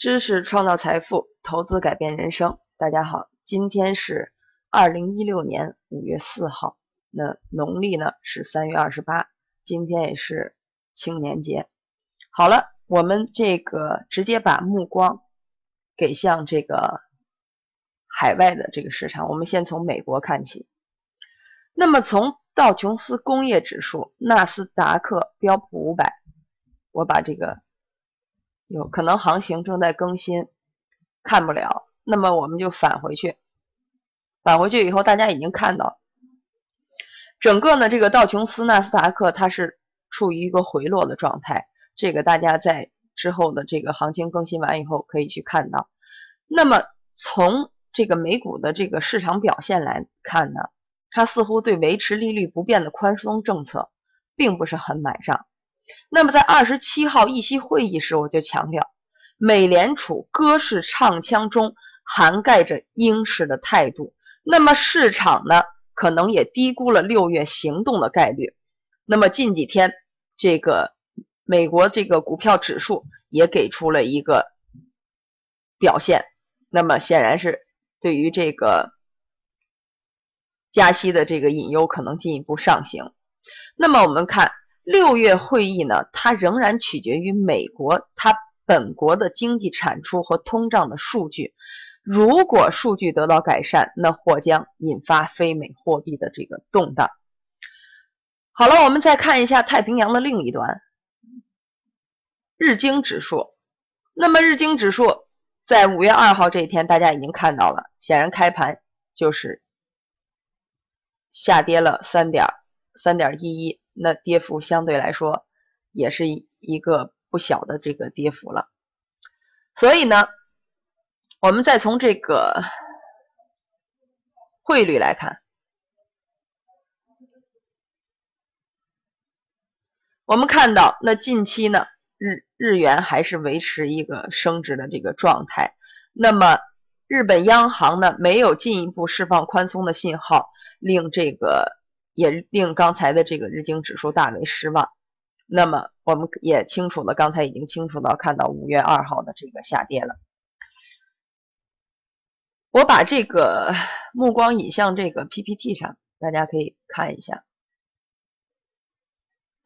知识创造财富，投资改变人生。大家好，今天是2016年5月4号，那农历呢是3月28，今天也是青年节。好了，我们这个直接把目光给向这个海外的这个市场，我们先从美国看起。那么从道琼斯工业指数、纳斯达克、标普500，我把这个有可能行情正在更新，看不了，那么我们就返回去以后，大家已经看到整个呢这个道琼斯、纳斯达克它是处于一个回落的状态，这个大家在之后的这个行情更新完以后可以去看到。那么从这个美股的这个市场表现来看呢，它似乎对维持利率不变的宽松政策并不是很买账。那么在27号议息会议时，我就强调美联储鸽式唱腔中涵盖着鹰式的态度，那么市场呢可能也低估了6月行动的概率。那么近几天这个美国这个股票指数也给出了一个表现，那么显然是对于这个加息的这个隐忧可能进一步上行。那么我们看6月会议呢，它仍然取决于美国它本国的经济产出和通胀的数据，如果数据得到改善，那或将引发非美货币的这个动荡。好了，我们再看一下太平洋的另一端，日经指数。那么日经指数在5月2号这一天大家已经看到了，显然开盘就是下跌了 3.11%，那跌幅相对来说也是一个不小的这个跌幅了。所以呢我们再从这个汇率来看，我们看到那近期呢日元还是维持一个升值的这个状态，那么日本央行呢没有进一步释放宽松的信号，也令刚才的这个日经指数大为失望。那么我们也清楚的，刚才已经清楚到看到5月2号的这个下跌了。我把这个目光引向这个 PPT 上，大家可以看一下。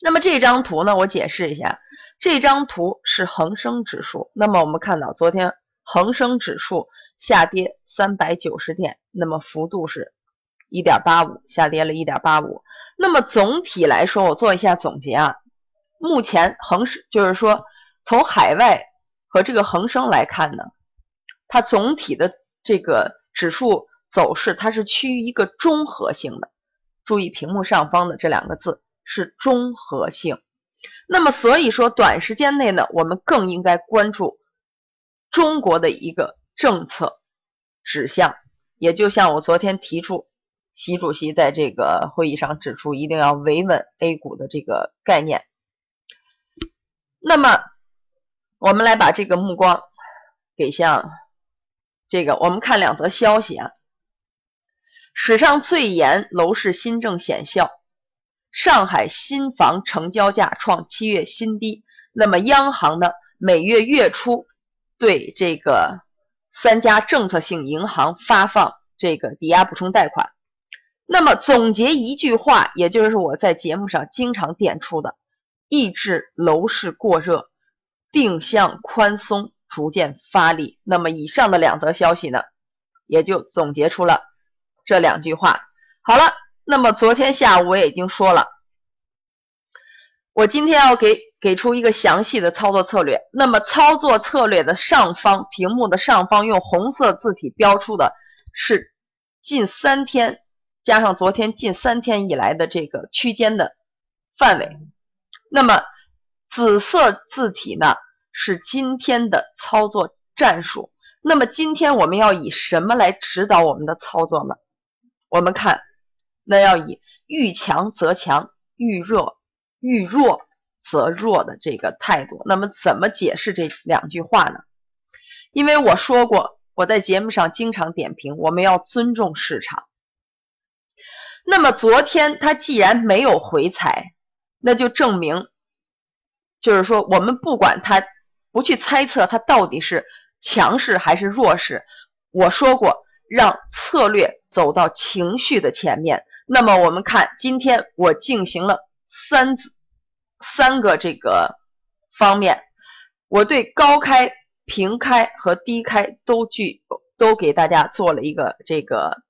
那么这张图呢，我解释一下，这张图是恒生指数。那么我们看到昨天恒生指数下跌390点，那么幅度是1.85， 下跌了 1.85。 那么总体来说，我做一下总结啊。目前恒指就是说从海外和这个恒生来看呢，它总体的这个指数走势它是趋于一个中和性的，注意屏幕上方的这两个字是中和性。那么所以说短时间内呢，我们更应该关注中国的一个政策指向，也就像我昨天提出习主席在这个会议上指出一定要维稳 A 股的这个概念。那么我们来把这个目光给向这个，我们看两则消息啊。史上最严楼市新政显效，上海新房成交价创7月新低。那么央行呢每月月初对这个3家政策性银行发放这个抵押补充贷款。那么总结一句话，也就是我在节目上经常点出的，抑制楼市过热，定向宽松逐渐发力。那么以上的两则消息呢，也就总结出了这两句话。好了，那么昨天下午我也已经说了，我今天要给出一个详细的操作策略。那么操作策略的上方，屏幕的上方用红色字体标出的是近3天加上昨天近3天以来的这个区间的范围，那么紫色字体呢是今天的操作战术。那么今天我们要以什么来指导我们的操作呢？我们看，那要以遇强则强，遇弱则弱的这个态度。那么怎么解释这两句话呢？因为我说过，我在节目上经常点评，我们要尊重市场。那么昨天它既然没有回踩，那就证明就是说我们不管它不去猜测它到底是强势还是弱势。我说过，让策略走到情绪的前面。那么我们看，今天我进行了三个这个方面，我对高开、平开和低开都给大家做了一个这个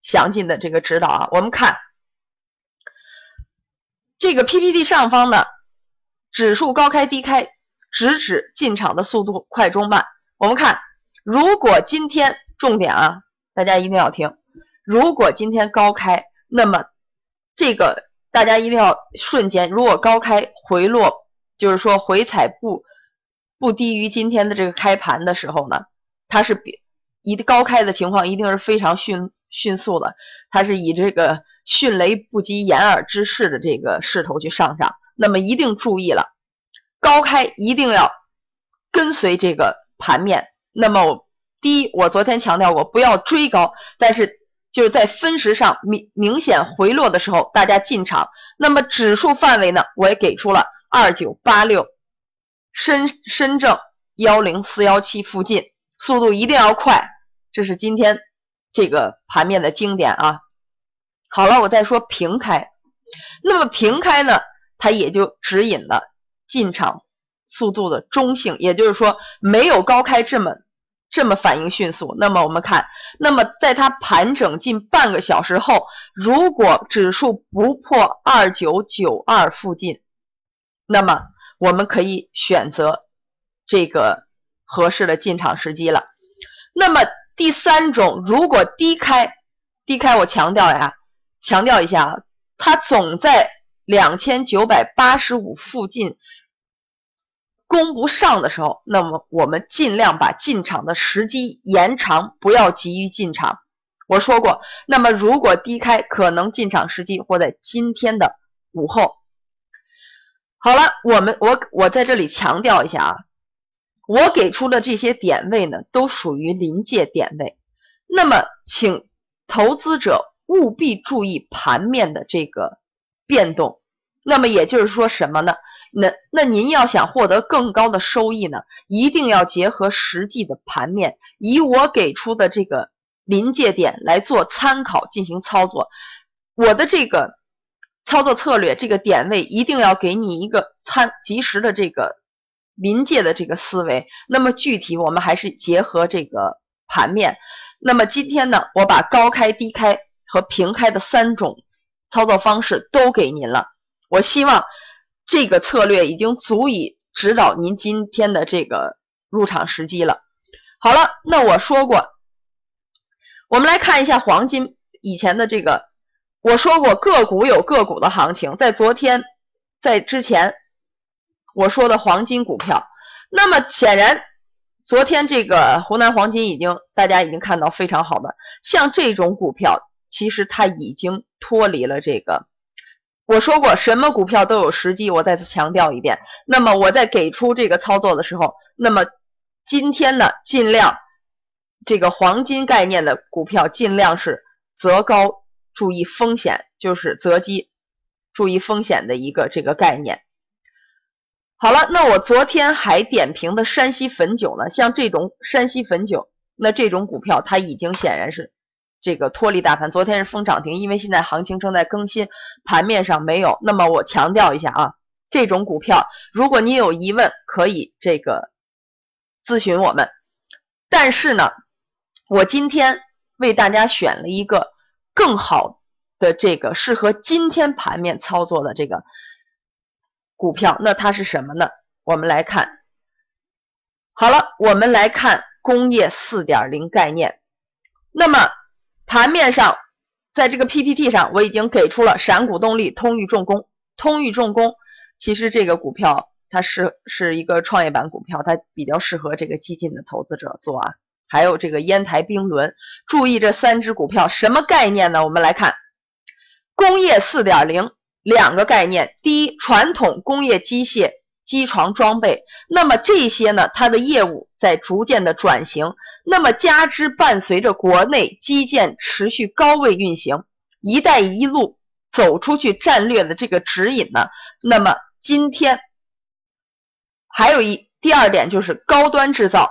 详尽的这个指导啊。我们看这个 PPT 上方呢，指数高开低开直指进场的速度快中慢。我们看，如果今天重点啊，大家一定要听，如果今天高开，那么这个大家一定要瞬间，如果高开回落，就是说回踩不低于今天的这个开盘的时候呢，它是一高开的情况一定是非常迅速的，它是以这个迅雷不及掩耳之势的这个势头去上涨。那么一定注意了，高开一定要跟随这个盘面。那么第一，我昨天强调过不要追高，但是就是在分时上明显回落的时候大家进场。那么指数范围呢，我也给出了2986深证10417附近，速度一定要快，这是今天这个盘面的经典啊。好了，我再说平开。那么平开呢，它也就指引了进场速度的中性，也就是说没有高开这么反应迅速。那么我们看，那么在它盘整近半个小时后，如果指数不破2992附近，那么我们可以选择这个合适的进场时机了。那么第三种，如果低开我强调一下，它总在2985附近攻不上的时候，那么我们尽量把进场的时机延长，不要急于进场。我说过，那么如果低开，可能进场时机或在今天的午后。好了，我在这里强调一下啊，我给出的这些点位呢，都属于临界点位。那么请投资者务必注意盘面的这个变动。那么也就是说什么呢？那您要想获得更高的收益呢，一定要结合实际的盘面，以我给出的这个临界点来做参考进行操作。我的这个操作策略，这个点位一定要给你一个及时的这个临界的这个思维。那么具体我们还是结合这个盘面。那么今天呢，我把高开低开和平开的三种操作方式都给您了。我希望这个策略已经足以指导您今天的这个入场时机了。好了，那我说过，我们来看一下黄金以前的这个，我说过个股有个股的行情，在之前我说的黄金股票，那么显然昨天这个湖南黄金大家已经看到非常好的，像这种股票其实它已经脱离了这个。我说过什么股票都有时机，我再次强调一遍。那么我在给出这个操作的时候，那么今天呢，尽量这个黄金概念的股票尽量是择高注意风险，就是择机注意风险的一个这个概念。好了，那我昨天还点评的山西汾酒呢，像这种山西汾酒，那这种股票它已经显然是这个脱离大盘，昨天是封涨停，因为现在行情正在更新，盘面上没有。那么我强调一下啊，这种股票如果你有疑问可以这个咨询我们，但是呢，我今天为大家选了一个更好的这个适合今天盘面操作的这个股票，那它是什么呢？我们来看。好了，我们来看工业 4.0 概念。那么盘面上，在这个 PPT 上我已经给出了闪股动力、通裕重工。其实这个股票它是一个创业板股票，它比较适合这个激进的投资者做啊。还有这个烟台冰轮，注意这三只股票什么概念呢？我们来看工业 4.0两个概念。第一，传统工业机械、机床装备，那么这些呢，它的业务在逐渐的转型，那么加之伴随着国内基建持续高位运行，一带一路走出去战略的这个指引呢，那么今天还有一第二点就是高端制造、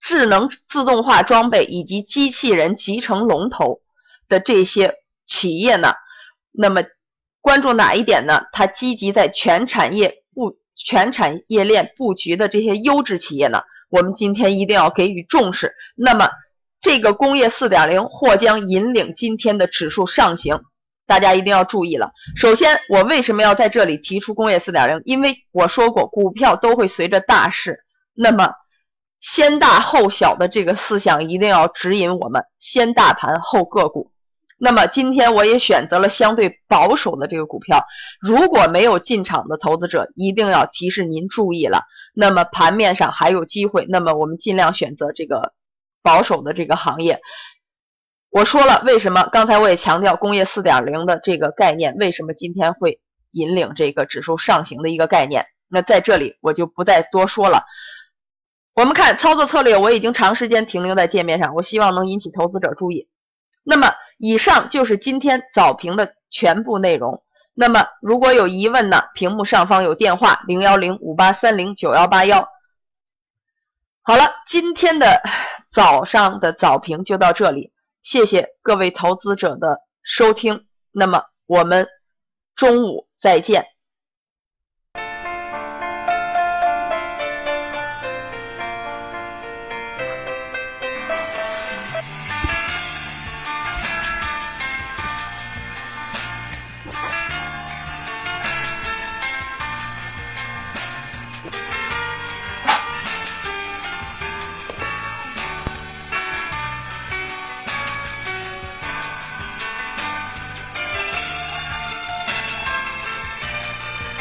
智能自动化装备以及机器人集成龙头的这些企业呢，那么关注哪一点呢？它积极在全产业链布局的这些优质企业呢，我们今天一定要给予重视。那么这个工业 4.0 或将引领今天的指数上行，大家一定要注意了。首先，我为什么要在这里提出工业 4.0？ 因为我说过，股票都会随着大势，那么先大后小的这个思想一定要指引我们，先大盘后个股。那么今天我也选择了相对保守的这个股票，如果没有进场的投资者一定要提示您注意了。那么盘面上还有机会，那么我们尽量选择这个保守的这个行业。我说了为什么，刚才我也强调工业 4.0 的这个概念为什么今天会引领这个指数上行的一个概念，那在这里我就不再多说了。我们看操作策略，我已经长时间停留在界面上，我希望能引起投资者注意。那么以上就是今天早评的全部内容。那么如果有疑问呢，屏幕上方有电话 010-5830-9181。 好了，今天的早上的早评就到这里，谢谢各位投资者的收听，那么我们中午再见。